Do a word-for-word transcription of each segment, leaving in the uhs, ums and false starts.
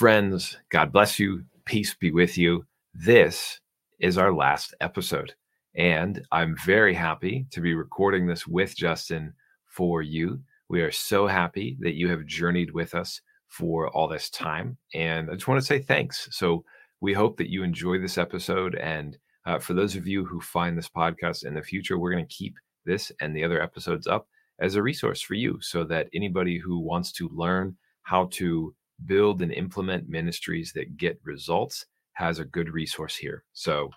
Friends, God bless you. Peace be with you. This is our last episode, and I'm very happy to be recording this with Justin for you. We are so happy that you have journeyed with us for all this time, and I just want to say thanks. So we hope that you enjoy this episode, and uh, for those of you who find this podcast in the future, we're going to keep this and the other episodes up as a resource for you so that anybody who wants to learn how to build and implement ministries that get results has a good resource here. So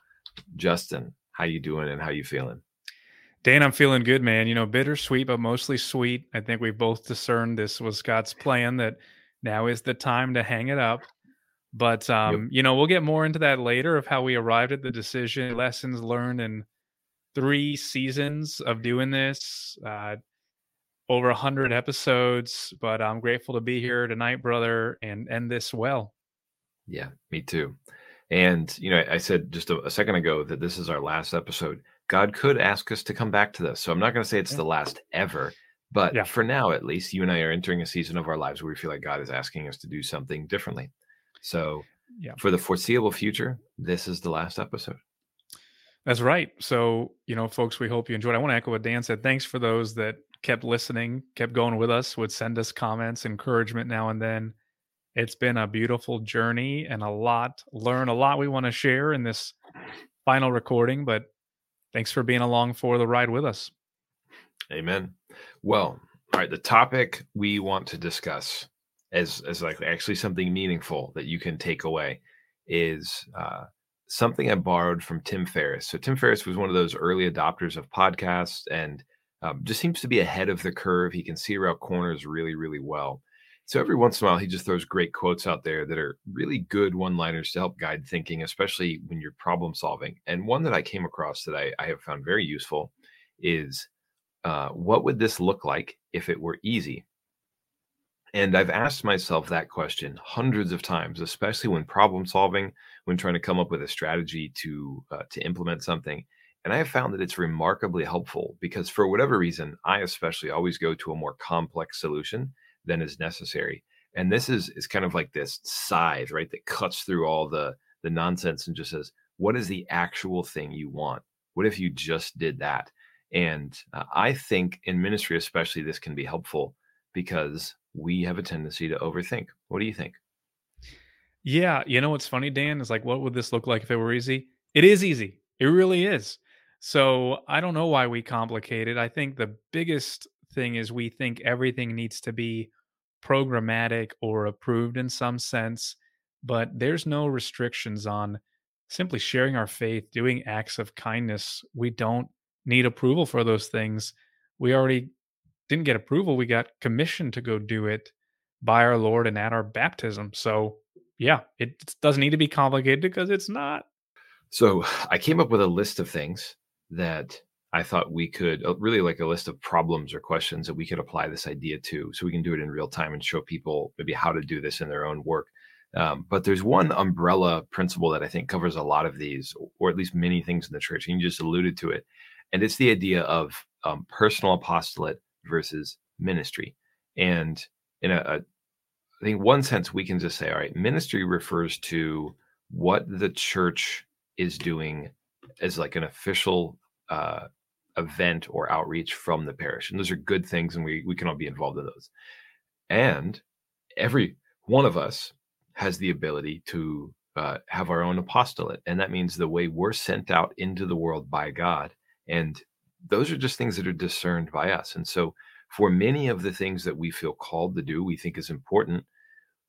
Justin, how you doing and how you feeling? Dan, I'm feeling good, man. You know, bittersweet, but mostly sweet. I think we both discerned this was God's plan, that now is the time to hang it up. But, um, yep. you know, we'll get more into that later of how we arrived at the decision, lessons learned in three seasons of doing this, uh, over one hundred episodes. But I'm grateful to be here tonight, brother, and end this well. Yeah, me too. And, you know, I said just a, a second ago that this is our last episode. God could ask us to come back to this. So I'm not going to say it's yeah. the last ever, but yeah. for now, at least, you and I are entering a season of our lives where we feel like God is asking us to do something differently. So yeah. for the foreseeable future, this is the last episode. That's right. So, you know, folks, we hope you enjoyed. I want to echo what Dan said. Thanks for those that kept listening, kept going with us, would send us comments, encouragement now and then. It's been a beautiful journey and a lot, learn a lot we want to share in this final recording, but thanks for being along for the ride with us. Amen. Well, all right. The topic we want to discuss as, as like actually something meaningful that you can take away is uh, something I borrowed from Tim Ferriss. So Tim Ferriss was one of those early adopters of podcasts and um, just seems to be ahead of the curve. He can see around corners really, really well. So every once in a while, he just throws great quotes out there that are really good one-liners to help guide thinking, especially when you're problem solving. And one that I came across that I, I have found very useful is, uh, what would this look like if it were easy? And I've asked myself that question hundreds of times, especially when problem solving, when trying to come up with a strategy to uh, to implement something. And I have found that it's remarkably helpful because for whatever reason, I especially always go to a more complex solution than is necessary. And this is, is kind of like this scythe, right? That cuts through all the, the nonsense and just says, what is the actual thing you want? What if you just did that? And uh, I think in ministry, especially, this can be helpful because we have a tendency to overthink. What do you think? Yeah. You know, what's funny, Dan, is like, what would this look like if it were easy? It is easy. It really is. So I don't know why we complicate it. I think the biggest thing is we think everything needs to be programmatic or approved in some sense, but there's no restrictions on simply sharing our faith, doing acts of kindness. We don't need approval for those things. We already didn't get approval. We got commissioned to go do it by our Lord and at our baptism. So yeah, it doesn't need to be complicated because it's not. So I came up with a list of things that I thought we could, really like a list of problems or questions that we could apply this idea to, so we can do it in real time and show people maybe how to do this in their own work. Um, but there's one umbrella principle that I think covers a lot of these, or at least many things in the church, and you just alluded to it. And it's the idea of um, personal apostolate versus ministry. And in a, a, I think one sense, we can just say, all right, ministry refers to what the church is doing as like an official uh event or outreach from the parish. And those are good things, and we, we can all be involved in those. And every one of us has the ability to uh, have our own apostolate. And that means the way we're sent out into the world by God. And those are just things that are discerned by us. And so for many of the things that we feel called to do, we think is important,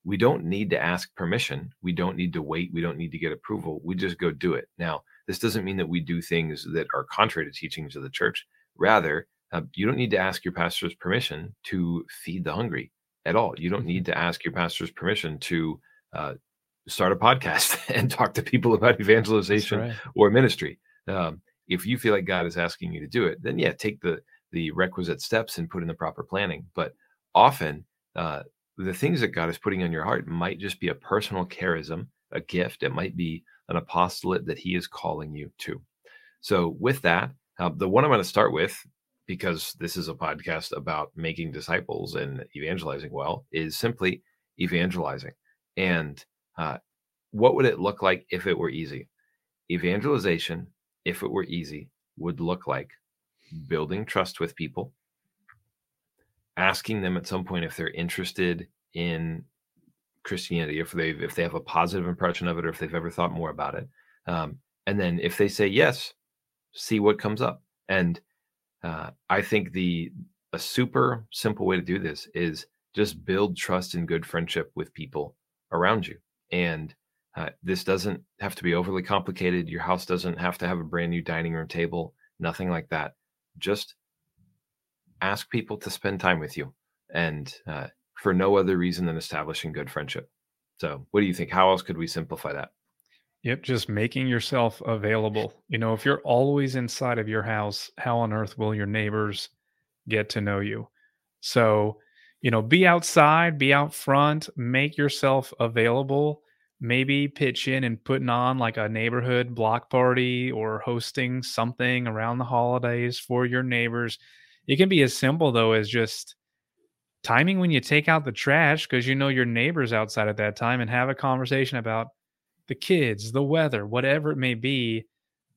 we don't need to ask permission. We don't need to wait. We don't need to get approval. We just go do it. Now, this doesn't mean that we do things that are contrary to teachings of the church. Rather, uh, you don't need to ask your pastor's permission to feed the hungry at all. You don't need to ask your pastor's permission to uh, start a podcast and talk to people about evangelization That's right. or ministry. Um, if you feel like God is asking you to do it, then yeah, take the, the requisite steps and put in the proper planning. But often uh, the things that God is putting on your heart might just be a personal charism, a gift. It might be an apostolate that he is calling you to. So with that, uh, the one I'm going to start with, because this is a podcast about making disciples and evangelizing well, is simply evangelizing. And uh, what would it look like if it were easy? Evangelization, if it were easy, would look like building trust with people, asking them at some point if they're interested in Christianity, if they if they have a positive impression of it, or if they've ever thought more about it. Um, and then if they say yes, see what comes up. And uh, I think the a super simple way to do this is just build trust and good friendship with people around you. And uh, this doesn't have to be overly complicated. Your house doesn't have to have a brand new dining room table, nothing like that. Just ask people to spend time with you, and uh, for no other reason than establishing good friendship. So what do you think? How else could we simplify that? Yep. Just making yourself available. You know, if you're always inside of your house, how on earth will your neighbors get to know you? So, you know, be outside, be out front, make yourself available, maybe pitch in and putting on like a neighborhood block party or hosting something around the holidays for your neighbors. It can be as simple though as just timing when you take out the trash, because you know your neighbor's outside at that time, and have a conversation about the kids, the weather, whatever it may be.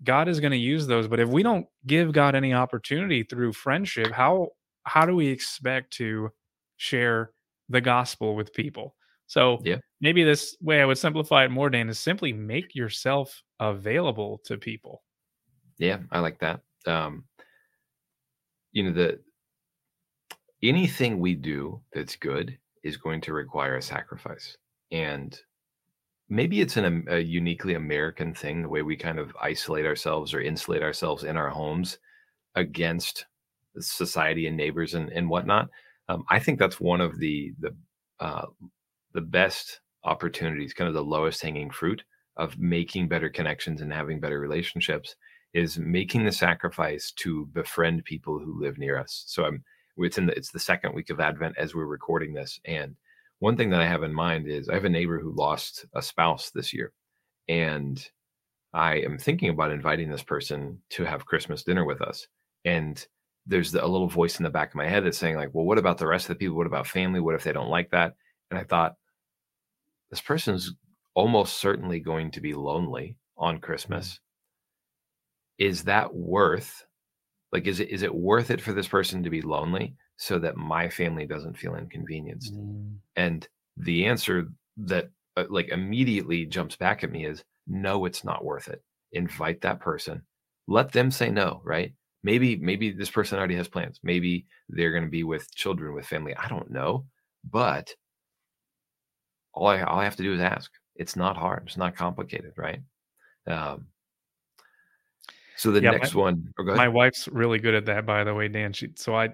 God is going to use those. But if we don't give God any opportunity through friendship, how how do we expect to share the gospel with people? So yeah. Maybe this way I would simplify it more, Dan, is simply make yourself available to people. Yeah, I like that. Um, you know, the anything we do that's good is going to require a sacrifice. And maybe it's an, a uniquely American thing, the way we kind of isolate ourselves or insulate ourselves in our homes against society and neighbors and, and whatnot. Um, I think that's one of the the uh, the best opportunities, kind of the lowest hanging fruit of making better connections and having better relationships, is making the sacrifice to befriend people who live near us. So I'm It's in the, it's the second week of Advent as we're recording this. And one thing that I have in mind is I have a neighbor who lost a spouse this year, and I am thinking about inviting this person to have Christmas dinner with us. And there's the, a little voice in the back of my head that's saying like, well, what about the rest of the people? What about family? What if they don't like that? And I thought, this person's almost certainly going to be lonely on Christmas. Is that worth Like, is it is it worth it for this person to be lonely so that my family doesn't feel inconvenienced? Mm. And the answer that uh, like immediately jumps back at me is, no, it's not worth it. Invite that person. Let them say no, right? Maybe, maybe this person already has plans. Maybe they're going to be with children, with family. I don't know. But all I, all I have to do is ask. It's not hard. It's not complicated, right? Um So the yeah, next my, one, oh, go ahead. My wife's really good at that, by the way, Dan. She, so I,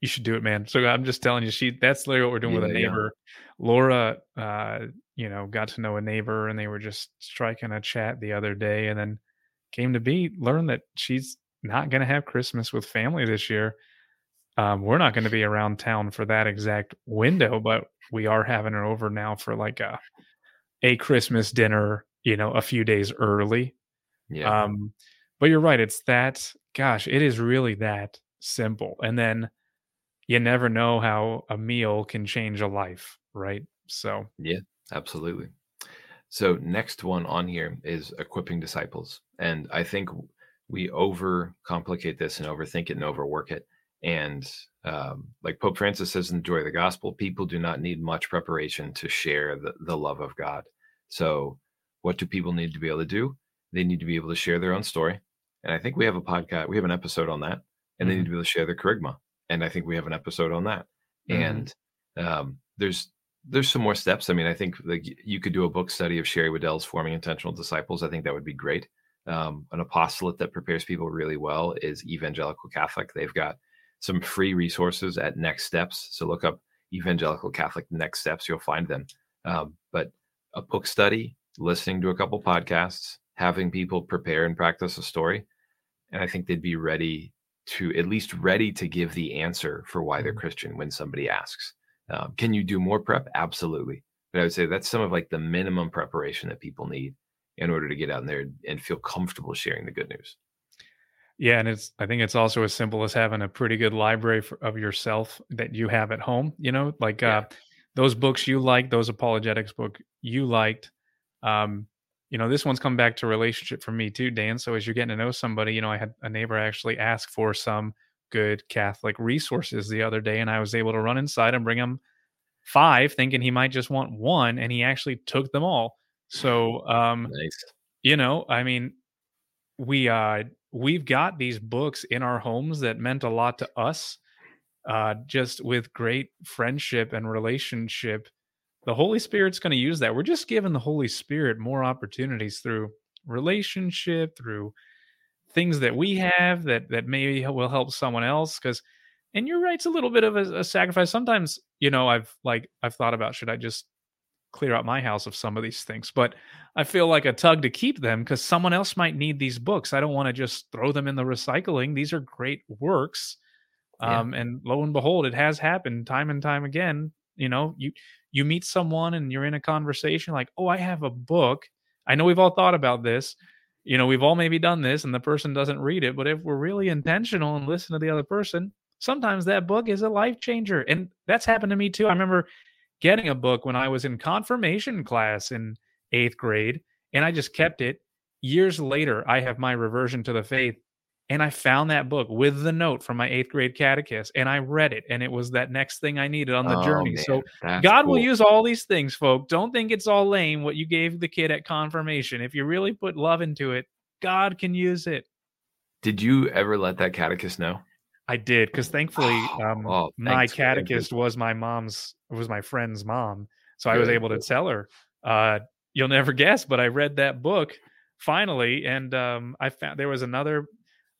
you should do it, man. So I'm just telling you, she, that's literally what we're doing yeah, with a neighbor. Yeah. Laura, uh, you know, got to know a neighbor, and they were just striking a chat the other day, and then came to be learned that she's not going to have Christmas with family this year. Um, we're not going to be around town for that exact window, but we are having her over now for like a, a Christmas dinner, you know, a few days early. Yeah. Um, But you're right. It's that, gosh, it is really that simple. And then you never know how a meal can change a life, right? So, yeah, absolutely. So next one on here is equipping disciples. And I think we overcomplicate this and overthink it and overwork it. And um, like Pope Francis says in the Joy of the Gospel, people do not need much preparation to share the, the love of God. So what do people need to be able to do? They need to be able to share their own story. And I think we have a podcast, we have an episode on that, and mm-hmm. they need to be able to share their charisma. And I think we have an episode on that. Mm-hmm. And um, there's, there's some more steps. I mean, I think like you could do a book study of Sherry Waddell's Forming Intentional Disciples. I think that would be great. Um, an apostolate that prepares people really well is Evangelical Catholic. They've got some free resources at Next Steps. So look up Evangelical Catholic Next Steps, you'll find them. Um, but a book study, listening to a couple podcasts, having people prepare and practice a story. And I think they'd be ready to, at least ready to give the answer for why they're Christian when somebody asks. Um, can you do more prep? Absolutely. But I would say that's some of like the minimum preparation that people need in order to get out there and feel comfortable sharing the good news. Yeah. And it's, I think it's also as simple as having a pretty good library for, of yourself that you have at home, you know, like, yeah. uh, those books you liked, those apologetics book you liked. Um, you know, this one's come back to relationship for me too, Dan. So as you're getting to know somebody, you know, I had a neighbor actually ask for some good Catholic resources the other day, and I was able to run inside and bring him five, thinking he might just want one, and he actually took them all. So, um, nice. You know, I mean, we, uh, we've got these books in our homes that meant a lot to us, uh, just with great friendship and relationship. The Holy Spirit's going to use that. We're just giving the Holy Spirit more opportunities through relationship, through things that we have that, that maybe will help someone else. Cause, and you're right, it's a little bit of a, a sacrifice. Sometimes, you know, I've like, I've thought about, should I just clear out my house of some of these things, but I feel like a tug to keep them because someone else might need these books. I don't want to just throw them in the recycling. These are great works. Yeah. Um, and lo and behold, it has happened time and time again. You know, you, you meet someone and you're in a conversation like, oh, I have a book. I know we've all thought about this. You know, we've all maybe done this and the person doesn't read it, but if we're really intentional and listen to the other person, sometimes that book is a life changer. And that's happened to me too. I remember getting a book when I was in confirmation class in eighth grade, and I just kept it. Years later, I have my Reversion to the Faith, and I found that book with the note from my eighth grade catechist, and I read it, and it was that next thing I needed on the oh, journey. Man, so God cool. will use all these things, folk. Don't think it's all lame what you gave the kid at confirmation. If you really put love into it, God can use it. Did you ever let that catechist know? I did, because thankfully um, oh, my catechist was my mom's, was my friend's mom. So good. I was able to tell her, uh, you'll never guess, but I read that book finally. And um, I found there was another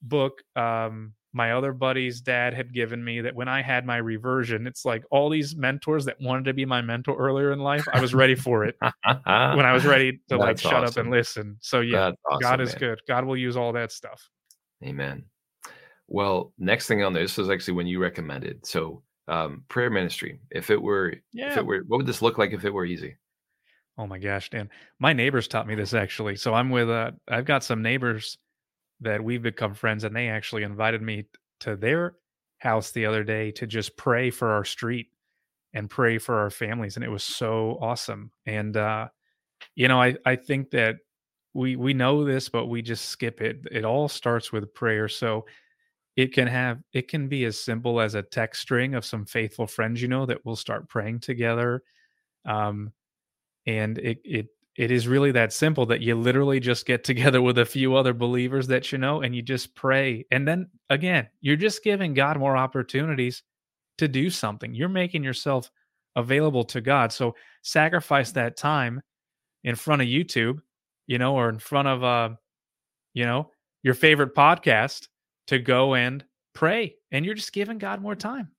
book um, my other buddy's dad had given me that when I had my reversion, it's like all these mentors that wanted to be my mentor earlier in life, I was ready for it when I was ready to That's like awesome. Shut up and listen. So yeah, awesome, God is man. Good. God will use all that stuff. Amen. Well, next thing on there, this was actually when you recommended. So um, prayer ministry, if it were, yeah. if it were, what would this look like if it were easy? Oh my gosh, Dan, my neighbors taught me this actually. So I'm with, uh, I've got some neighbors that we've become friends, and they actually invited me to their house the other day to just pray for our street and pray for our families. And it was so awesome. And, uh, you know, I, I think that we, we know this, but we just skip it. It all starts with prayer. So It can have, it can be as simple as a text string of some faithful friends, you know, that will start praying together. Um, and it, it, it is really that simple that you literally just get together with a few other believers that, you know, and you just pray. And then again, you're just giving God more opportunities to do something. You're making yourself available to God. So sacrifice that time in front of YouTube, you know, or in front of, uh, you know, your favorite podcast, to go and pray, and you're just giving God more time.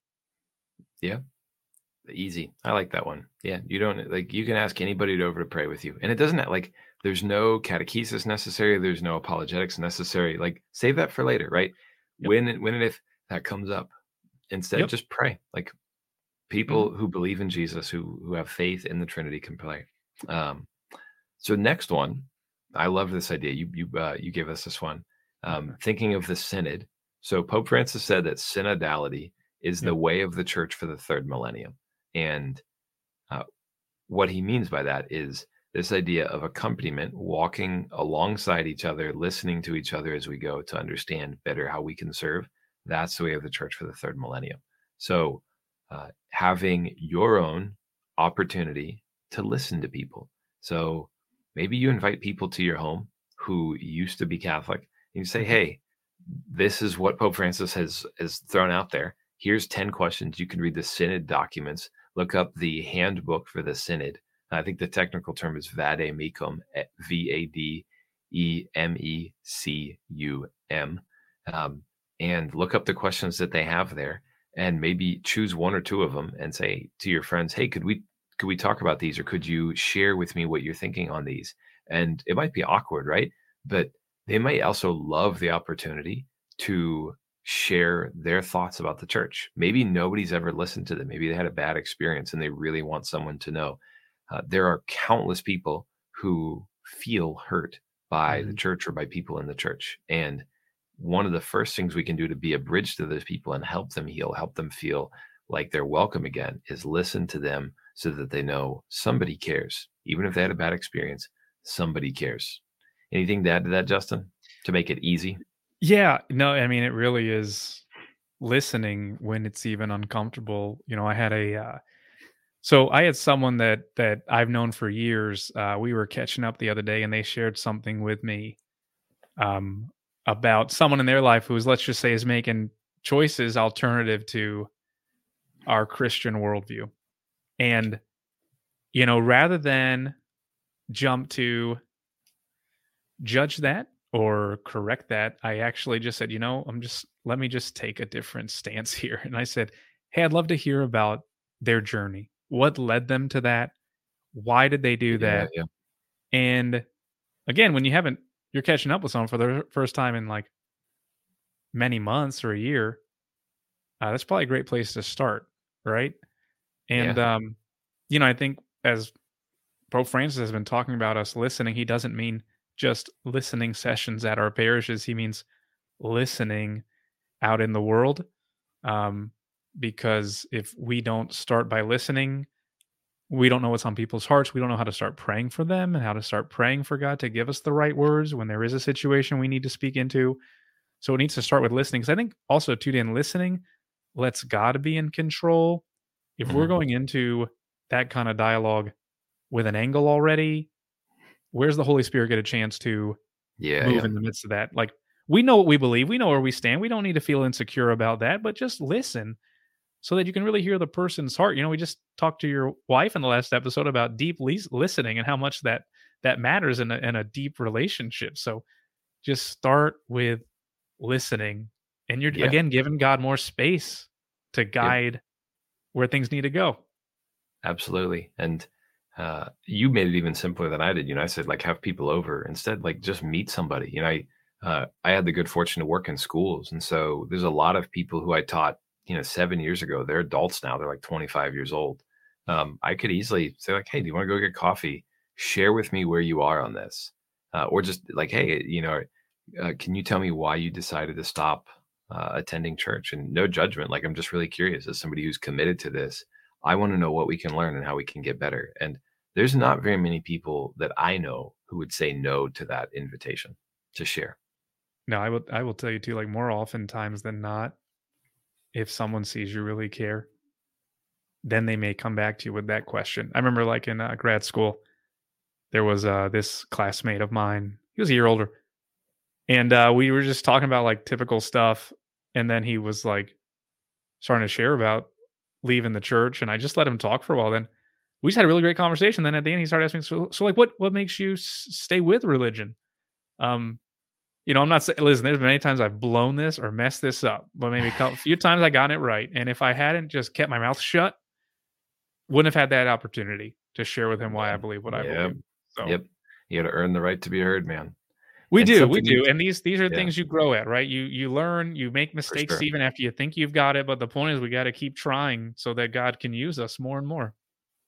Yeah. Easy. I like that one. Yeah. You don't like, you can ask anybody to over to pray with you. And it doesn't like, there's no catechesis necessary. There's no apologetics necessary. Like save that for later. Right. Yep. When, when, and if that comes up instead, yep. just pray. Like people mm-hmm. who believe in Jesus, who, who have faith in the Trinity can pray. Um, so next one, I love this idea. You, you, uh, you gave us this one. Um, thinking of the synod. So Pope Francis said that synodality is yeah. the way of the church for the third millennium. And uh, what he means by that is this idea of accompaniment, walking alongside each other, listening to each other as we go to understand better how we can serve. That's the way of the church for the third millennium. So uh, having your own opportunity to listen to people. So maybe you invite people to your home who used to be Catholic. You say, hey, this is what Pope Francis has, has thrown out there. Here's ten questions. You can read the synod documents. Look up the handbook for the synod. I think the technical term is Vade Mecum, V A D E M E C U M. Um, and look up the questions that they have there and maybe choose one or two of them and say to your friends, hey, could we could we talk about these? Or could you share with me what you're thinking on these? And it might be awkward, right? But they might also love the opportunity to share their thoughts about the church. Maybe nobody's ever listened to them. Maybe they had a bad experience and they really want someone to know. Uh, there are countless people who feel hurt by mm-hmm. the church or by people in the church. And one of the first things we can do to be a bridge to those people and help them heal, help them feel like they're welcome again, is listen to them, so that they know somebody cares. Even if they had a bad experience, somebody cares. Anything to add to that, Justin, to make it easy? Yeah, no, I mean, it really is listening when it's even uncomfortable. You know, I had a, uh, so I had someone that that I've known for years. Uh, we were catching up the other day, and they shared something with me um, about someone in their life who was, let's just say, is making choices alternative to our Christian worldview. And, you know, rather than jump to judge that or correct that, I actually just said, you know, I'm just, let me just take a different stance here. And I said, hey, I'd love to hear about their journey. What led them to that? Why did they do that? Yeah, yeah. And again, when you haven't, you're catching up with someone for the first time in like many months or a year, uh, that's probably a great place to start, right? And, yeah. um, you know, I think as Pope Francis has been talking about us listening, he doesn't mean just listening sessions at our parishes. He means listening out in the world. Um, because if we don't start by listening, we don't know what's on people's hearts. We don't know how to start praying for them and how to start praying for God to give us the right words when there is a situation we need to speak into. So it needs to start with listening. Because I think also, too, Dan, listening lets God be in control. If we're going into that kind of dialogue with an angle already, where's the Holy Spirit get a chance to yeah, move yeah. in the midst of that? Like, we know what we believe. We know where we stand. We don't need to feel insecure about that, but just listen so that you can really hear the person's heart. You know, we just talked to your wife in the last episode about deep le- listening and how much that that matters in a, in a deep relationship. So just start with listening. And you're, yeah. again, giving God more space to guide yeah. where things need to go. Absolutely. And uh, you made it even simpler than I did. You know, I said, like, have people over. Instead, like, just meet somebody. You know, I, uh, I had the good fortune to work in schools. And so there's a lot of people who I taught, you know, seven years ago. They're adults now. They're like twenty-five years old. Um, I could easily say, like, hey, do you want to go get coffee? Share with me where you are on this. Uh, or just like, hey, you know, uh, can you tell me why you decided to stop Uh, attending church? And no judgment. Like, I'm just really curious. As somebody who's committed to this, I want to know what we can learn and how we can get better. And there's not very many people that I know who would say no to that invitation to share. No, I will, I will tell you too, like, more often times than not, if someone sees you really care, then they may come back to you with that question. I remember, like, in uh, grad school, there was uh, this classmate of mine. He was a year older. And uh, we were just talking about, like, typical stuff. And then he was like starting to share about leaving the church. And I just let him talk for a while. Then we just had a really great conversation. Then at the end, he started asking, so, so like, what, what makes you s- stay with religion? Um, you know, I'm not saying, listen, there's been many times I've blown this or messed this up, but maybe a few times I got it right. And if I hadn't just kept my mouth shut, wouldn't have had that opportunity to share with him why I believe what I yep. believe. So. Yep. You got to earn the right to be heard, man. We and do, we do. And these these are yeah. things you grow at, right? You you learn, you make mistakes sure. even after you think you've got it. But the point is, we got to keep trying so that God can use us more and more.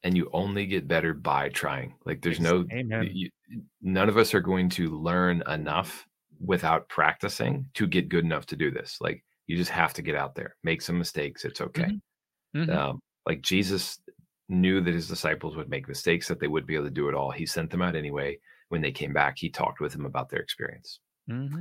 And you only get better by trying. Like, there's no, you, none of us are going to learn enough without practicing to get good enough to do this. Like, you just have to get out there, make some mistakes. It's okay. Mm-hmm. Mm-hmm. Um, like, Jesus knew that his disciples would make mistakes, that they wouldn't be able to do it all. He sent them out anyway. When they came back, he talked with them about their experience. Mm-hmm.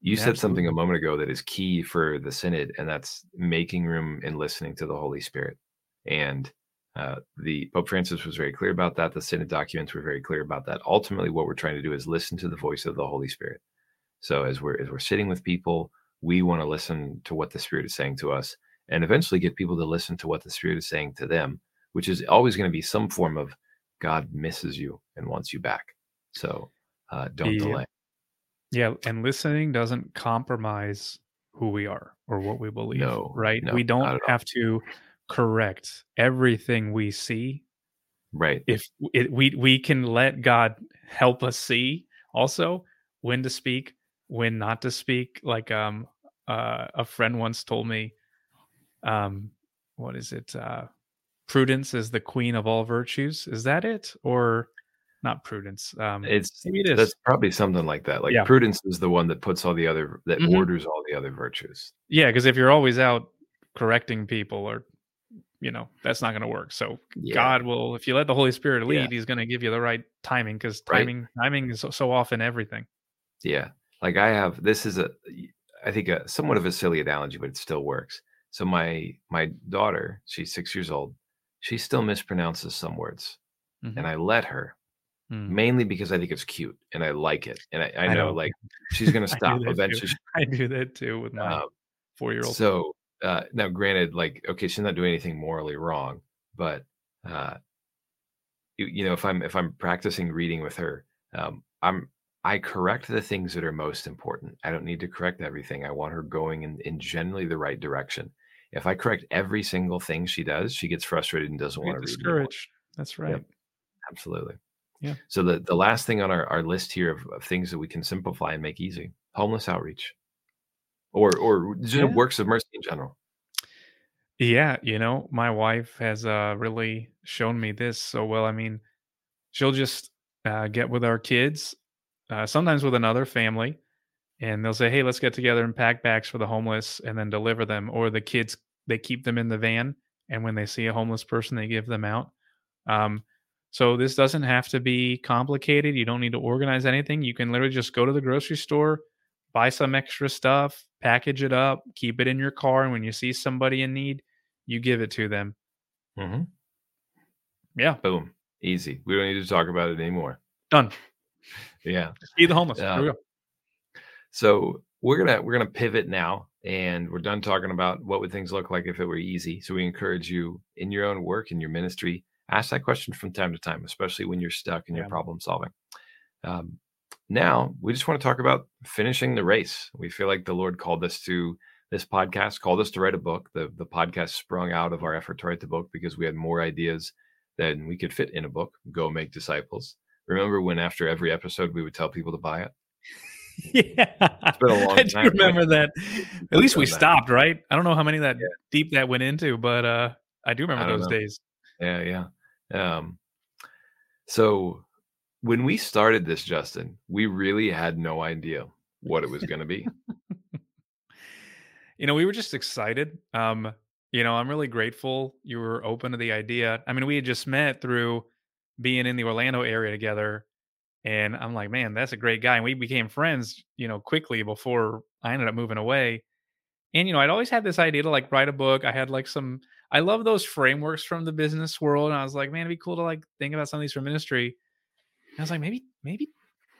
You Absolutely. Said something a moment ago that is key for the synod, and that's making room and listening to the Holy Spirit. And uh, the Pope Francis was very clear about that. The synod documents were very clear about that. Ultimately, what we're trying to do is listen to the voice of the Holy Spirit. So as we're as we're sitting with people, we want to listen to what the Spirit is saying to us, and eventually get people to listen to what the Spirit is saying to them, which is always going to be some form of God misses you and wants you back. So uh, don't yeah. delay. Yeah. And listening doesn't compromise who we are or what we believe, no, right? No, we don't have to correct everything we see. Right. If it, we, we can let God help us see also when to speak, when not to speak. Like um, uh, a friend once told me, um, what is it? Uh, prudence is the queen of all virtues. Is that it? Or... Not prudence. Um, it's it that's probably something like that. Like yeah. prudence is the one that puts all the other that mm-hmm. orders all the other virtues. Yeah, because if you're always out correcting people or you know, that's not going to work. So yeah. God will, if you let the Holy Spirit lead, yeah. he's going to give you the right timing, because timing, right. timing is so, so often everything. Yeah. Like I have, this is a, I think a somewhat of a silly analogy, but it still works. So my, my daughter, she's six years old. She still mispronounces some words mm-hmm. and I let her mm. mainly because I think it's cute and I like it. And I, I, I know, know like she's going to stop eventually. Too. I do that too with my um, four-year-old. So, Uh, now, granted, like, okay, she's not doing anything morally wrong, but, uh, you, you know, if I'm, if I'm practicing reading with her, um, I'm, I correct the things that are most important. I don't need to correct everything. I want her going in, in generally the right direction. If I correct every single thing she does, she gets frustrated and doesn't want to read anymore. That's right. Yep. Absolutely. Yeah. So the, the last thing on our, our list here of, of things that we can simplify and make easy, homeless outreach. Or, or just yeah. works of mercy in general. Yeah, you know, my wife has uh, really shown me this so well. I mean, she'll just uh, get with our kids, uh, sometimes with another family, and they'll say, "Hey, let's get together and pack bags for the homeless," and then deliver them. Or the kids, they keep them in the van, and when they see a homeless person, they give them out. Um, so this doesn't have to be complicated. You don't need to organize anything. You can literally just go to the grocery store, buy some extra stuff, package it up, keep it in your car. And when you see somebody in need, you give it to them. Mm-hmm. Yeah. Boom. Easy. We don't need to talk about it anymore. Done. Yeah. Just be the homeless. Uh, we go. So we're going to, we're going to pivot now, and we're done talking about what would things look like if it were easy. So we encourage you in your own work, in your ministry, ask that question from time to time, especially when you're stuck in yeah. your problem solving. Um, Now, we just want to talk about finishing the race. We feel like the Lord called us to this podcast, called us to write a book. The, the podcast sprung out of our effort to write the book because we had more ideas than we could fit in a book. Go Make Disciples. Remember when after every episode, we would tell people to buy it? Yeah. It's been a long I time. I do remember right? that. At least we stopped, right? I don't know how many that yeah. deep that went into, but uh, I do remember I those know. days. Yeah, yeah. Um, so... When we started this, Justin, we really had no idea what it was going to be. You know, we were just excited. Um, you know, I'm really grateful you were open to the idea. I mean, we had just met through being in the Orlando area together. And I'm like, man, that's a great guy. And we became friends, you know, quickly before I ended up moving away. And, you know, I'd always had this idea to like write a book. I had like some, I love those frameworks from the business world. And I was like, man, it'd be cool to like think about some of these for ministry. I was like, maybe, maybe,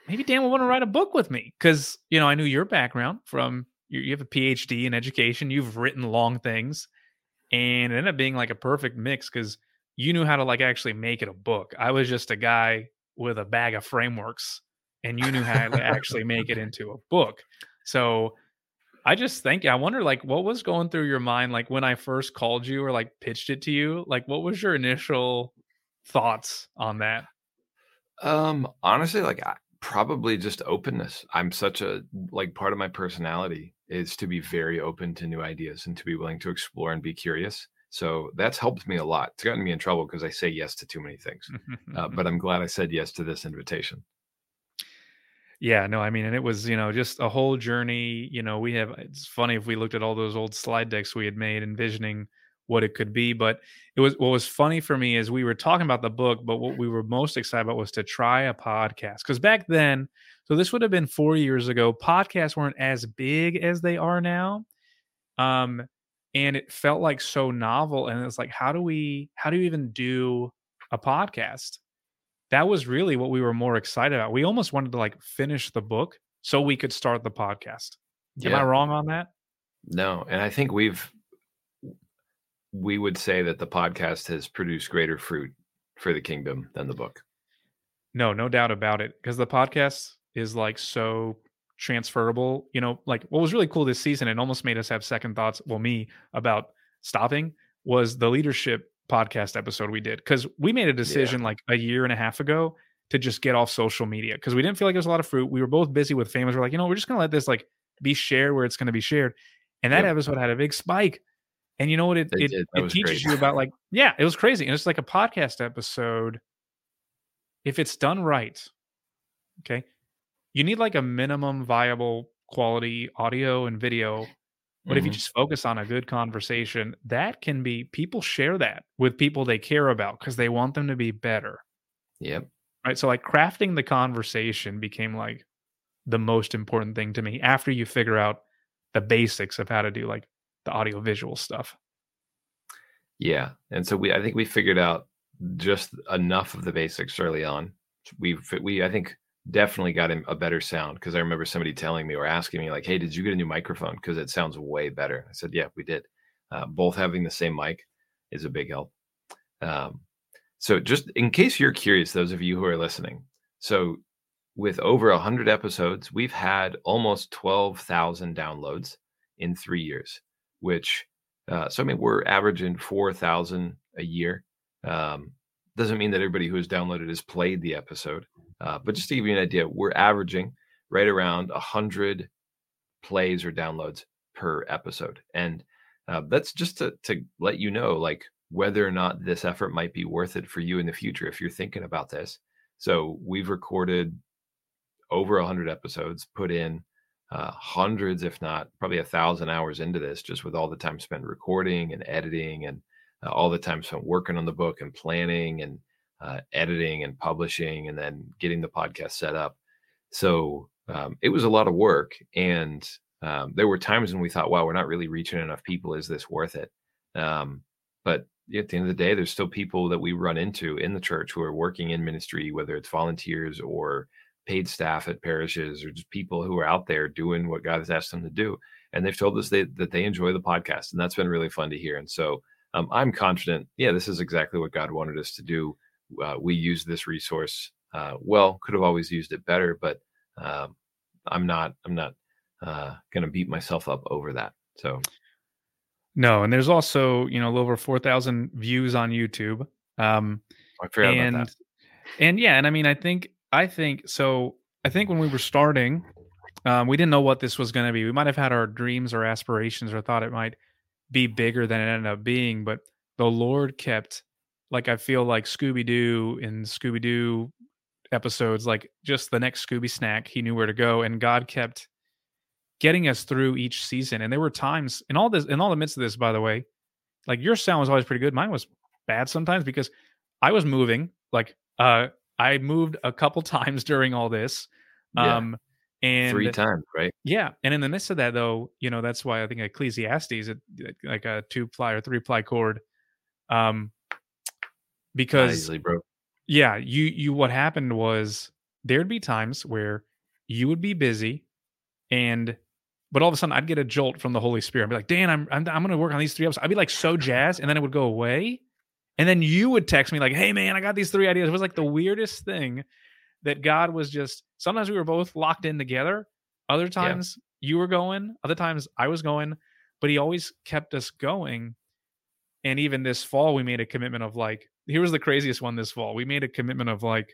maybe Dan will want to write a book with me. Cause you know, I knew your background from, you, you have a P H D in education, you've written long things, and it ended up being like a perfect mix. Cause you knew how to like actually make it a book. I was just a guy with a bag of frameworks, and you knew how to actually make it into a book. So I just think, I wonder like what was going through your mind? Like when I first called you or like pitched it to you, like what was your initial thoughts on that? Um, honestly, like I, probably just openness. I'm such a, like part of my personality is to be very open to new ideas and to be willing to explore and be curious. So that's helped me a lot. It's gotten me in trouble because I say yes to too many things, uh, but I'm glad I said yes to this invitation. Yeah, no, I mean, and it was, you know, just a whole journey. You know, we have, it's funny if we looked at all those old slide decks we had made envisioning what it could be. But it was, what was funny for me is we were talking about the book, but what we were most excited about was to try a podcast. Cause back then, so this would have been four years ago, podcasts weren't as big as they are now. Um, and it felt like so novel. And it's like, how do we, how do you even do a podcast? That was really what we were more excited about. We almost wanted to like finish the book so we could start the podcast. Yeah. Am I wrong on that? No. And I think we've, we would say that the podcast has produced greater fruit for the kingdom than the book. No, no doubt about it. Because the podcast is like so transferable, you know, like what was really cool this season and almost made us have second thoughts. Well, me about stopping was the leadership podcast episode we did. Cause we made a decision yeah. like a year and a half ago to just get off social media. Cause we didn't feel like there was a lot of fruit. We were both busy with families. We're like, you know, we're just going to let this like be shared where it's going to be shared. And that yep. episode had a big spike. And you know what? It it, it, it teaches you about like, yeah, it was crazy. And it's like a podcast episode. If it's done right, okay, you need like a minimum viable quality audio and video But mm-hmm. if you just focus on a good conversation, that can be, people share that with people they care about because they want them to be better. Yep. Right. So like crafting the conversation became like the most important thing to me after you figure out the basics of how to do like the audio visual stuff. Yeah. And so we, I think we figured out just enough of the basics early on. We, we, I think definitely got him a better sound. Cause I remember somebody telling me or asking me like, hey, did you get a new microphone? Cause it sounds way better. I said, yeah, we did. Uh, both having the same mic is a big help. Um, so just in case you're curious, those of you who are listening. So with over a hundred episodes, we've had almost twelve thousand downloads in three years, which, uh, so I mean, we're averaging four thousand a year. Um, doesn't mean that everybody who has downloaded has played the episode. Uh, but just to give you an idea, we're averaging right around one hundred plays or downloads per episode. And uh, that's just to, to let you know, like, whether or not this effort might be worth it for you in the future if you're thinking about this. So we've recorded over one hundred episodes, put in uh, hundreds, if not probably a thousand hours into this, just with all the time spent recording and editing and uh, all the time spent working on the book and planning and Uh, editing and publishing and then getting the podcast set up. So um, it was a lot of work. And um, there were times when we thought, wow, we're not really reaching enough people. Is this worth it? Um, but at the end of the day, there's still people that we run into in the church who are working in ministry, whether it's volunteers or paid staff at parishes or just people who are out there doing what God has asked them to do. And they've told us they, that they enjoy the podcast. And that's been really fun to hear. And so um, I'm confident, yeah, this is exactly what God wanted us to do. Uh, we use this resource uh, well. Could have always used it better, but um, I'm not. I'm not uh, going to beat myself up over that. So, no. And there's also, you know, a little over four thousand views on YouTube. Um, I forgot and, about that. And yeah, and I mean, I think, I think so. I think when we were starting, um, we didn't know what this was going to be. We might have had our dreams or aspirations, or thought it might be bigger than it ended up being. But the Lord kept. Like, I feel like Scooby-Doo in Scooby-Doo episodes, like just the next Scooby snack, he knew where to go. And God kept getting us through each season. And there were times in all this, in all the midst of this, by the way, like your sound was always pretty good. Mine was bad sometimes because I was moving. Like, uh, I moved a couple times during all this. Um, yeah. and three times, right? Yeah. And in the midst of that, though, you know, that's why I think Ecclesiastes, it, like a two ply or three ply cord, um, because easily, bro. yeah, you, you, what happened was there'd be times where you would be busy and, but all of a sudden I'd get a jolt from the Holy Spirit. I'd be like, Dan, I'm, I'm, I'm going to work on these three episodes. I'd be like, so jazzed. And then it would go away. And then you would text me like, hey man, I got these three ideas. It was like the weirdest thing that God was just, sometimes we were both locked in together. Other times yeah. you were going, other times I was going, but he always kept us going. And even this fall, we made a commitment of like, here was the craziest one this fall. We made a commitment of like,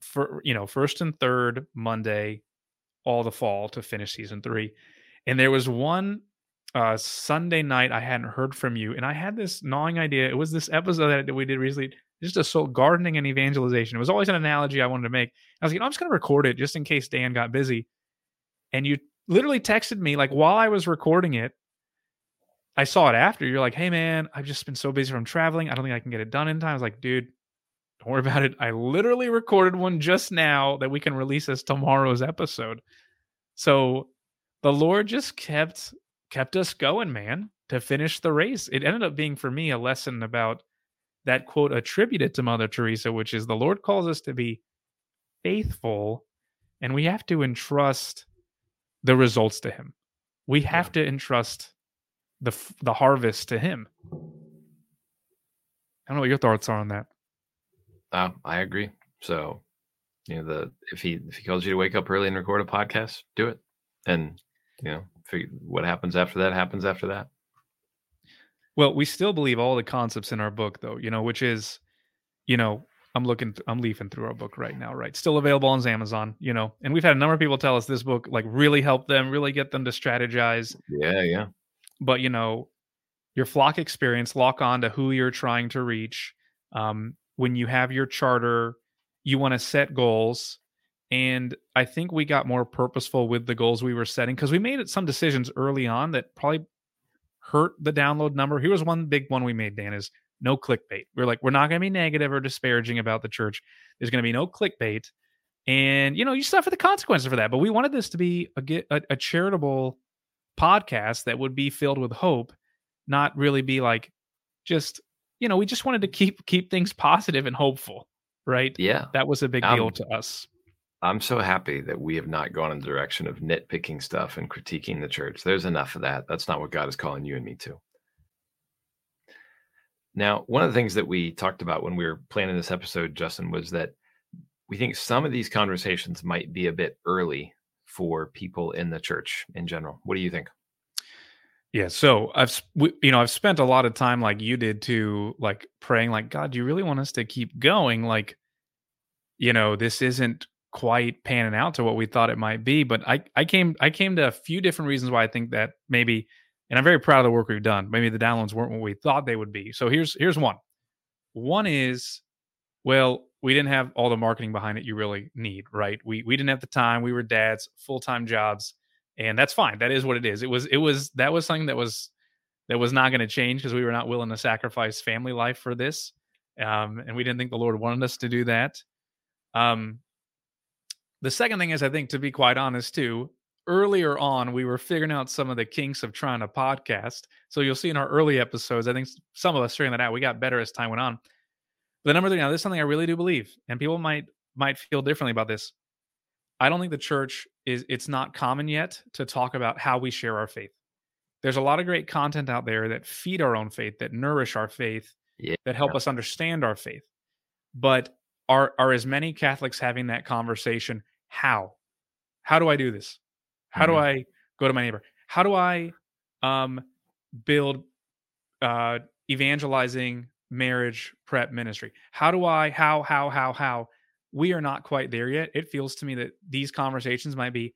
for you know, first and third Monday, all the fall to finish season three. And there was one uh, Sunday night I hadn't heard from you. And I had this gnawing idea. It was this episode that we did recently, just a soul gardening and evangelization. It was always an analogy I wanted to make. I was like, you know, I'm just going to record it just in case Dan got busy. And you literally texted me like while I was recording it. I saw it after. You're like, hey, man, I've just been so busy from traveling. I don't think I can get it done in time. I was like, dude, don't worry about it. I literally recorded one just now that we can release as tomorrow's episode. So the Lord just kept kept us going, man, to finish the race. It ended up being, for me, a lesson about that quote attributed to Mother Teresa, which is the Lord calls us to be faithful, and we have to entrust the results to him. We have yeah. to entrust the the harvest to him. I don't know what your thoughts are on that. Uh, I agree. So, you know, the if he if he calls you to wake up early and record a podcast, do it. And, you know, figure what happens after that happens after that. Well, we still believe all the concepts in our book, though, you know, which is, you know, I'm looking, I'm leafing through our book right now, right? Still available on Amazon, you know, and we've had a number of people tell us this book, like, really helped them, really get them to strategize. Yeah, yeah. But, you know, your flock experience, lock on to who you're trying to reach. Um, when you have your charter, you want to set goals And I think we got more purposeful with the goals we were setting because we made some decisions early on that probably hurt the download number. Here was one big one we made, Dan, is no clickbait. We're like, we're not going to be negative or disparaging about the church. There's going to be no clickbait. And, you know, you suffer the consequences for that. But we wanted this to be a, a, a charitable podcast that would be filled with hope, not really be like just, you know, we just wanted to keep keep things positive and hopeful, right? Yeah. That was a big um, deal to us. I'm so happy that we have not gone in the direction of nitpicking stuff and critiquing the church. There's enough of that. That's not what God is calling you and me to. Now, one of the things that we talked about when we were planning this episode, Justin, was that we think some of these conversations might be a bit early for people in the church in general. What do you think? Yeah. So I've, you know, I've spent a lot of time like you did too, like praying, like, God, do you really want us to keep going? Like, you know, this isn't quite panning out to what we thought it might be. But I, I came, I came to a few different reasons why I think that maybe, and I'm very proud of the work we've done. Maybe the downloads weren't what we thought they would be. So here's, here's one. One is, well, we didn't have all the marketing behind it you really need, right? We we didn't have the time. We were dads, full-time jobs, and that's fine. That is what it is. It was it was that was something that was that was not going to change because we were not willing to sacrifice family life for this, um, and we didn't think the Lord wanted us to do that. Um, the second thing is, I think, to be quite honest, too, earlier on we were figuring out some of the kinks of trying to podcast. So you'll see in our early episodes, I think some of us figuring that out. We got better as time went on. The number three, now, this is something I really do believe, and people might might feel differently about this. I don't think the church is, it's not common yet to talk about how we share our faith. There's a lot of great content out there that feed our own faith, that nourish our faith, yeah. that help us understand our faith. But are are as many Catholics having that conversation? How? How do I do this? How mm-hmm. do I go to my neighbor? How do I um, build uh, evangelizing marriage prep ministry? How do I, how, how, how, how? We are not quite there yet. It feels to me that these conversations might be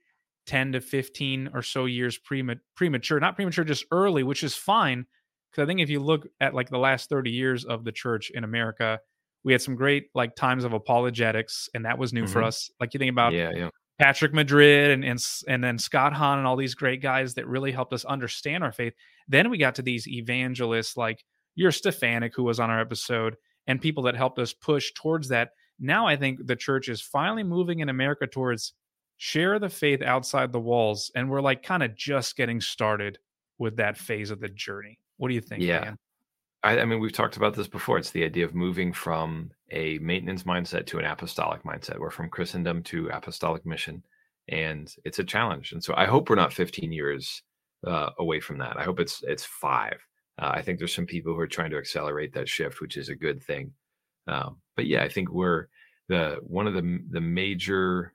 ten to fifteen or so years premature, not premature, just early, which is fine. Because I think if you look at like the last thirty years of the church in America, we had some great like times of apologetics, and that was new mm-hmm. for us. Like you think about yeah, yeah. Patrick Madrid and, and, and then Scott Hahn and all these great guys that really helped us understand our faith. Then we got to these evangelists like your Stefanik, who was on our episode, and people that helped us push towards that. Now I think the church is finally moving in America towards share the faith outside the walls, and we're like kind of just getting started with that phase of the journey. What do you think, yeah. man? I, I mean, we've talked about this before. It's the idea of moving from a maintenance mindset to an apostolic mindset. We're from Christendom to apostolic mission, and it's a challenge. And so I hope we're not fifteen years uh, away from that. I hope it's it's five. Uh, I think there's some people who are trying to accelerate that shift, which is a good thing. Um, but yeah, I think we're the one of the the major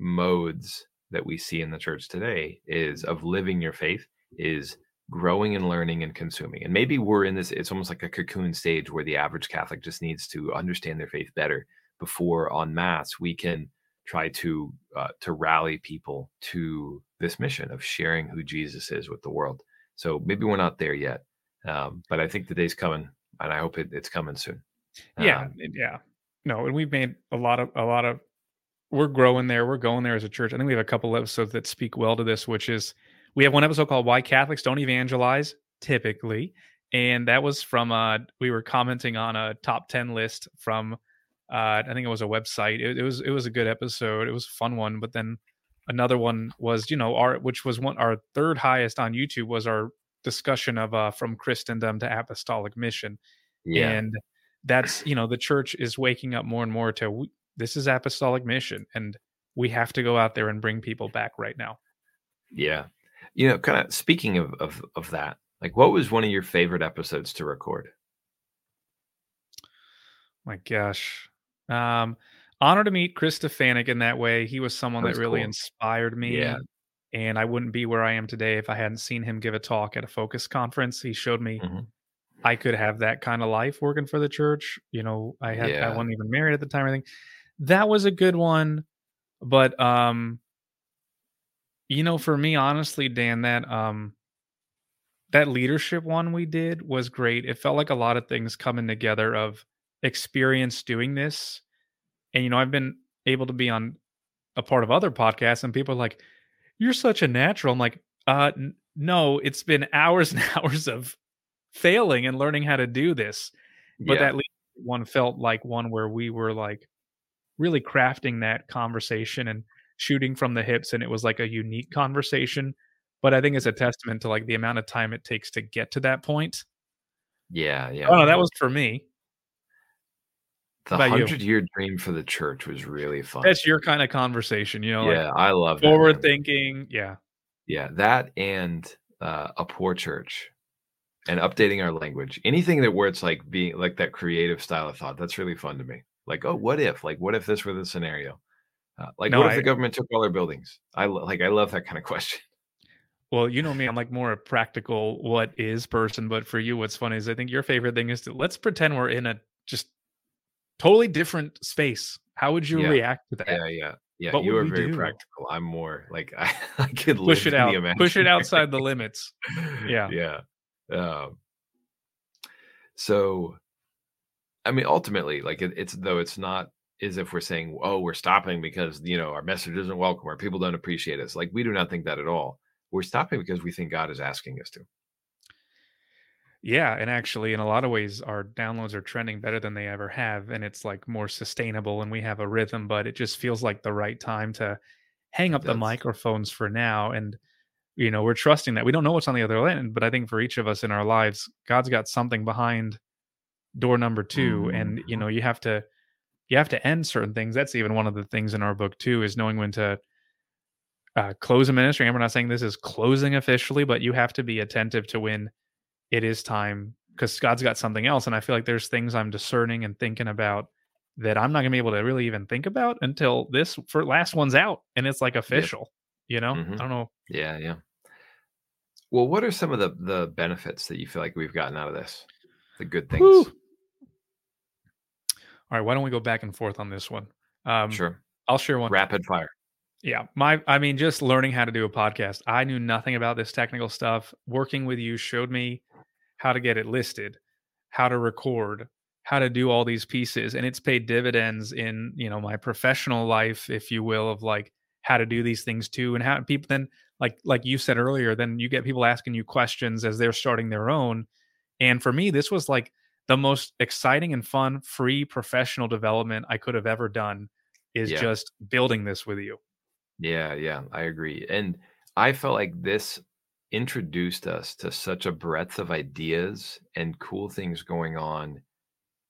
modes that we see in the church today is of living your faith is growing and learning and consuming. And maybe we're in this, it's almost like a cocoon stage where the average Catholic just needs to understand their faith better before en masse we can try to uh, to rally people to this mission of sharing who Jesus is with the world. So maybe we're not there yet, um, but I think the day's coming, and I hope it, it's coming soon. Um, yeah, yeah, no, and we've made a lot of a lot of. We're growing there. We're going there as a church. I think we have a couple episodes that speak well to this, which is we have one episode called "Why Catholics Don't Evangelize," typically, and that was from uh we were commenting on a top ten list from uh, I think it was a website. It, it was it was a good episode. It was a fun one, but then. Another one was, you know, our which was one our third highest on YouTube was our discussion of uh, from Christendom to apostolic mission, yeah. and that's you know the church is waking up more and more to we, this is apostolic mission, and we have to go out there and bring people back right now. Yeah, you know, kind of speaking of of of that, like, what was one of your favorite episodes to record? My gosh. Um, Honor to meet Chris Stefanik in that way. He was someone that, that was really cool. inspired me. Yeah. And I wouldn't be where I am today if I hadn't seen him give a talk at a Focus conference. He showed me mm-hmm. I could have that kind of life working for the church. You know, I had yeah. I wasn't even married at the time, I think. That was a good one. But um, you know, for me, honestly, Dan, that um that leadership one we did was great. It felt like a lot of things coming together of experience doing this. And, you know, I've been able to be on a part of other podcasts, and people are like, you're such a natural. I'm like, uh, n- no, it's been hours and hours of failing and learning how to do this. But yeah. That least one felt like one where we were like really crafting that conversation and shooting from the hips. And it was like a unique conversation. But I think it's a testament to like the amount of time it takes to get to that point. Yeah. Yeah. Oh, that was for me. The hundred year dream for the church was really fun. That's your kind of conversation, you know? Yeah. Like I love forward thinking. Yeah. Yeah. That and uh, a poor church and updating our language, anything that where it's like being like that creative style of thought. That's really fun to me. Like, oh, what if, like, what if this were the scenario? Uh, like, no, what if I, the government took all our buildings? I like, I love that kind of question. Well, you know me, I'm like more a practical what is person, but for you, what's funny is I think your favorite thing is to let's pretend we're in a just totally different space. How would you yeah. react to that? Yeah, yeah, yeah. What you are very do? practical. I'm more like I, I could push live it out, the push it outside the limits. Yeah, yeah. Um, so, I mean, ultimately, like it, it's though it's not as if we're saying, oh, we're stopping because you know our message isn't welcome or people don't appreciate us. Like we do not think that at all. We're stopping because we think God is asking us to. Yeah. And actually, in a lot of ways, our downloads are trending better than they ever have. And it's like more sustainable and we have a rhythm, but it just feels like the right time to hang up That's... the microphones for now. And, you know, we're trusting that we don't know what's on the other end, but I think for each of us in our lives, God's got something behind door number two. Mm-hmm. And, you know, you have to, you have to end certain things. That's even one of the things in our book too, is knowing when to Uh, close a ministry. And we're not saying this is closing officially, but you have to be attentive to when it is time because God's got something else. And I feel like there's things I'm discerning and thinking about that I'm not going to be able to really even think about until this for last one's out. And it's like official, yeah. you know, mm-hmm. I don't know. Yeah. Yeah. Well, what are some of the, the benefits that you feel like we've gotten out of this? The good things. Woo. All right. Why don't we go back and forth on this one? Um, sure. I'll share one. Rapid fire. Yeah, my I mean, just learning how to do a podcast. I knew nothing about this technical stuff. Working with you showed me how to get it listed, how to record, how to do all these pieces. And it's paid dividends in, you know, my professional life, if you will, of like how to do these things too. And how people then, like like you said earlier, then you get people asking you questions as they're starting their own. And for me, this was like the most exciting and fun, free professional development I could have ever done is yeah. just building this with you. Yeah, yeah, I agree. And I felt like this introduced us to such a breadth of ideas and cool things going on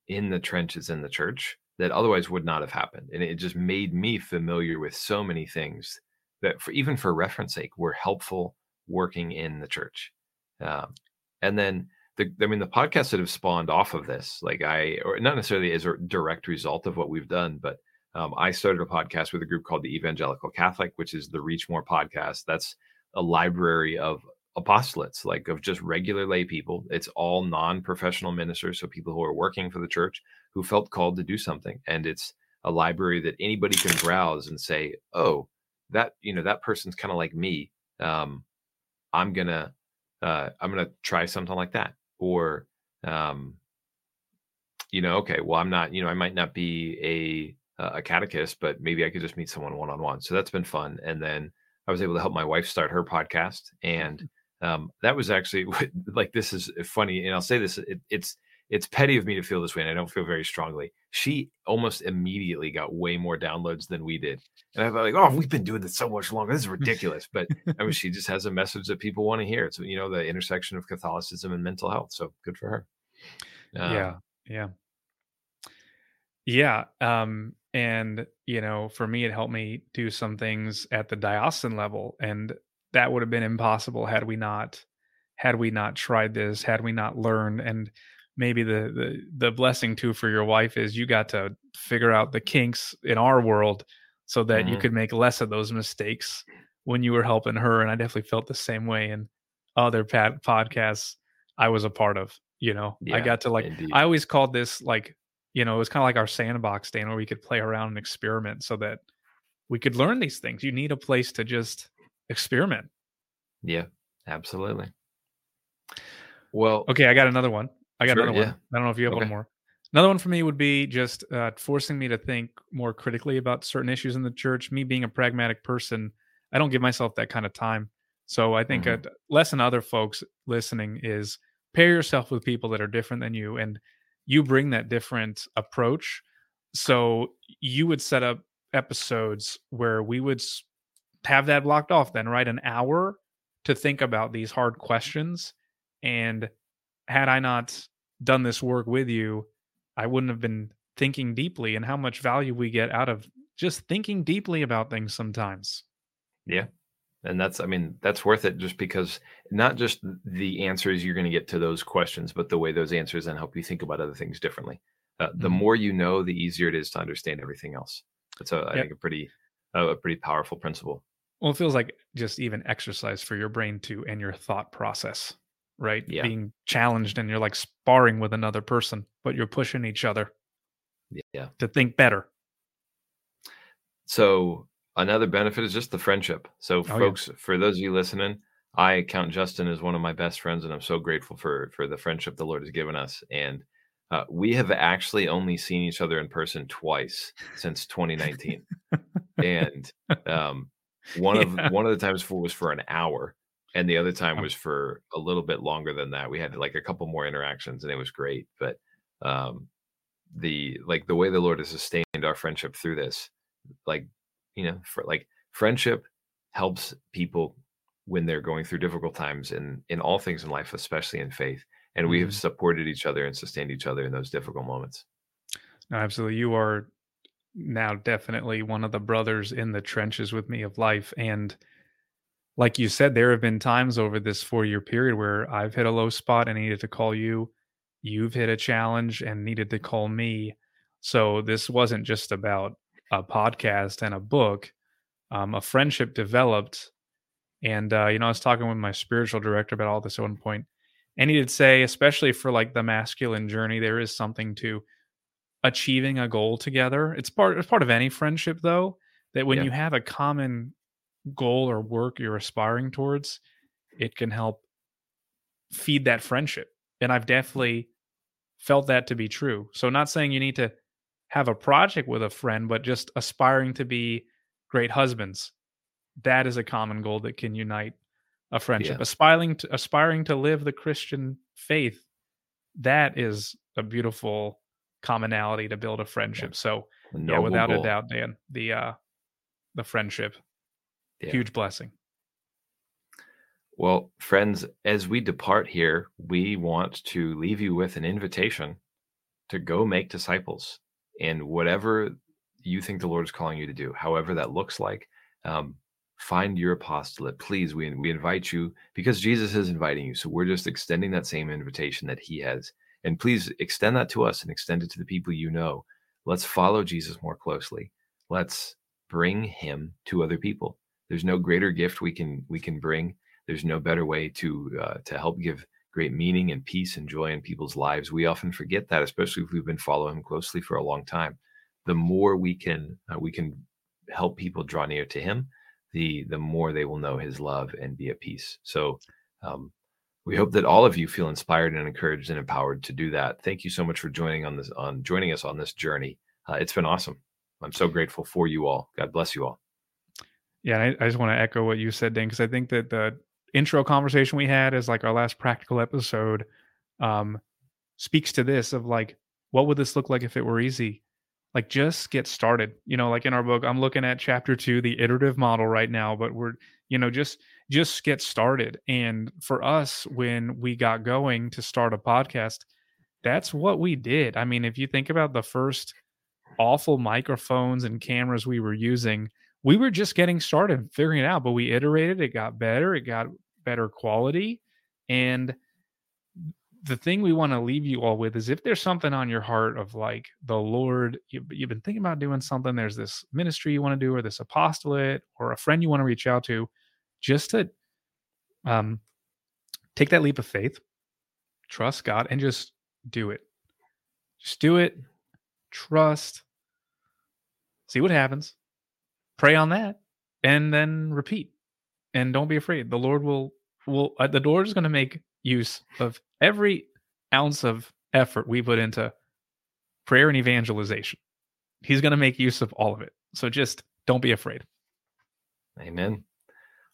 in the trenches in the church that otherwise would not have happened. And it just made me familiar with so many things that for, even for reference sake, were helpful working in the church. Um, and then, the, I mean, the podcasts that have spawned off of this, like I, or not necessarily as a direct result of what we've done, but Um, I started a podcast with a group called the Evangelical Catholic, which is the Reach More podcast. That's a library of apostolates, like of just regular lay people. It's all non-professional ministers, so people who are working for the church who felt called to do something. And it's a library that anybody can browse and say, "Oh, that you know that person's kind of like me. Um, I'm gonna uh, I'm gonna try something like that." Or, um, you know, okay, well, I'm not. You know, I might not be a a catechist, but maybe I could just meet someone one-on-one. So that's been fun. And then I was able to help my wife start her podcast. And um, that was actually like, this is funny. And I'll say this, it, it's, it's petty of me to feel this way. And I don't feel very strongly. She almost immediately got way more downloads than we did. And I was like, oh, we've been doing this so much longer. This is ridiculous. But I mean, she just has a message that people want to hear. It's, you know, the intersection of Catholicism and mental health. So good for her. Um, yeah. Yeah. Yeah. Um, And, you know, for me, it helped me do some things at the diocesan level. And that would have been impossible had we not, had we not tried this, had we not learned. And maybe the, the, the blessing too, for your wife is you got to figure out the kinks in our world so that mm-hmm. you could make less of those mistakes when you were helping her. And I definitely felt the same way in other pad- podcasts I was a part of, you know, yeah, I got to like, indeed. I always called this like, you know, it was kind of like our sandbox, Dan, where we could play around and experiment so that we could learn these things. You need a place to just experiment. Yeah, absolutely. Well, okay. I got another one. I got sure, another yeah. one. I don't know if you have okay. one more. Another one for me would be just uh, forcing me to think more critically about certain issues in the church. Me being a pragmatic person, I don't give myself that kind of time. So I think mm-hmm. a lesson other folks listening is pair yourself with people that are different than you, and you bring that different approach. So you would set up episodes where we would have that blocked off then, right? An hour to think about these hard questions. And had I not done this work with you, I wouldn't have been thinking deeply, and how much value we get out of just thinking deeply about things sometimes. Yeah. And that's, I mean, that's worth it, just because not just the answers you're going to get to those questions, but the way those answers then help you think about other things differently. Uh, the mm-hmm. more you know, the easier it is to understand everything else. That's, a, I yep. think, a pretty uh, a pretty powerful principle. Well, it feels like just even exercise for your brain too, and your thought process, right? Yeah. Being challenged, and you're like sparring with another person, but you're pushing each other yeah. to think better. So another benefit is just the friendship. So oh, folks, yeah. for those of you listening, I count Justin as one of my best friends, and I'm so grateful for, for the friendship the Lord has given us. And Uh, we have actually only seen each other in person twice since twenty nineteen, and um, one yeah. of one of the times for was for an hour, and the other time was for a little bit longer than that. We had like a couple more interactions, and it was great. But um, the like the way the Lord has sustained our friendship through this, like you know, for, like friendship helps people when they're going through difficult times in in all things in life, especially in faith. And we have supported each other and sustained each other in those difficult moments. No, absolutely. You are now definitely one of the brothers in the trenches with me of life. And like you said, there have been times over this four-year period where I've hit a low spot and needed to call you. You've hit a challenge and needed to call me. So this wasn't just about a podcast and a book. Um, a friendship developed. And, uh, you know, I was talking with my spiritual director about all this at one point. And he did say, especially for like the masculine journey, there is something to achieving a goal together. It's part, it's part of any friendship, though, that when yeah. you have a common goal or work you're aspiring towards, it can help feed that friendship. And I've definitely felt that to be true. So not saying you need to have a project with a friend, but just aspiring to be great husbands. That is a common goal that can unite a friendship, yeah. aspiring to aspiring to live the Christian faith. That is a beautiful commonality to build a friendship. Yeah. So no yeah, without goal. a doubt, Dan, the, uh, the friendship, yeah. huge blessing. Well, friends, as we depart here, we want to leave you with an invitation to go make disciples in whatever you think the Lord is calling you to do, however that looks like. Um, Find your apostolate, please. We we invite you, because Jesus is inviting you. So we're just extending that same invitation that he has. And please extend that to us and extend it to the people you know. Let's follow Jesus more closely. Let's bring him to other people. There's no greater gift we can we can bring. There's no better way to uh, to help give great meaning and peace and joy in people's lives. We often forget that, especially if we've been following him closely for a long time. The more we can uh, we can help people draw near to him, the the more they will know his love and be at peace. So um, we hope that all of you feel inspired and encouraged and empowered to do that. Thank you so much for joining on this on joining us on this journey. Uh, it's been awesome. I'm so grateful for you all. God bless you all. Yeah, and I, I just want to echo what you said, Dan, because I think that the intro conversation we had is like our last practical episode um, speaks to this of like, what would this look like if it were easy? Like, just get started, you know, like in our book, I'm looking at chapter two, the iterative model right now, but we're, you know, just, just get started. And for us, when we got going to start a podcast, that's what we did. I mean, if you think about the first awful microphones and cameras we were using, we were just getting started, figuring it out, but we iterated, it got better, it got better quality. And the thing we want to leave you all with is, if there's something on your heart of like the Lord, you, you've been thinking about doing something, there's this ministry you want to do, or this apostolate, or a friend you want to reach out to, just to um, take that leap of faith, trust God, and just do it. Just do it. Trust. See what happens. Pray on that, and then repeat. And don't be afraid. The Lord will, will uh, the Lord is going to make use of every ounce of effort we put into prayer and evangelization. He's going to make use of all of it. So just don't be afraid. Amen.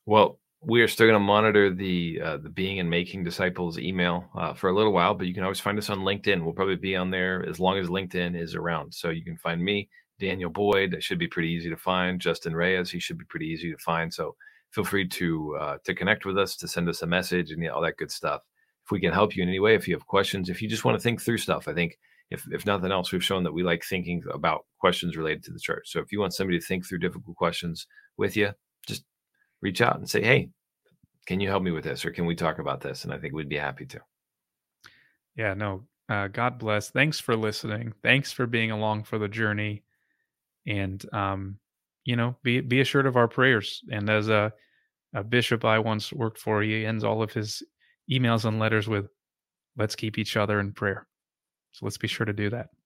Well, we are still going to monitor the uh, the Being and Making Disciples email uh, for a little while, but you can always find us on LinkedIn. We'll probably be on there as long as LinkedIn is around. So you can find me, Daniel Boyd. That should be pretty easy to find. Justin Reyes, he should be pretty easy to find. So feel free to uh, to connect with us, to send us a message, and you know, all that good stuff. If we can help you in any way, if you have questions, if you just want to think through stuff, I think if if nothing else, we've shown that we like thinking about questions related to the church. So if you want somebody to think through difficult questions with you, just reach out and say, hey, can you help me with this? Or can we talk about this? And I think we'd be happy to. Yeah, no, uh, God bless. Thanks for listening. Thanks for being along for the journey. And, um, you know, be be assured of our prayers. And as a, a bishop I once worked for, he ends all of his emails and letters with, let's keep each other in prayer. So let's be sure to do that.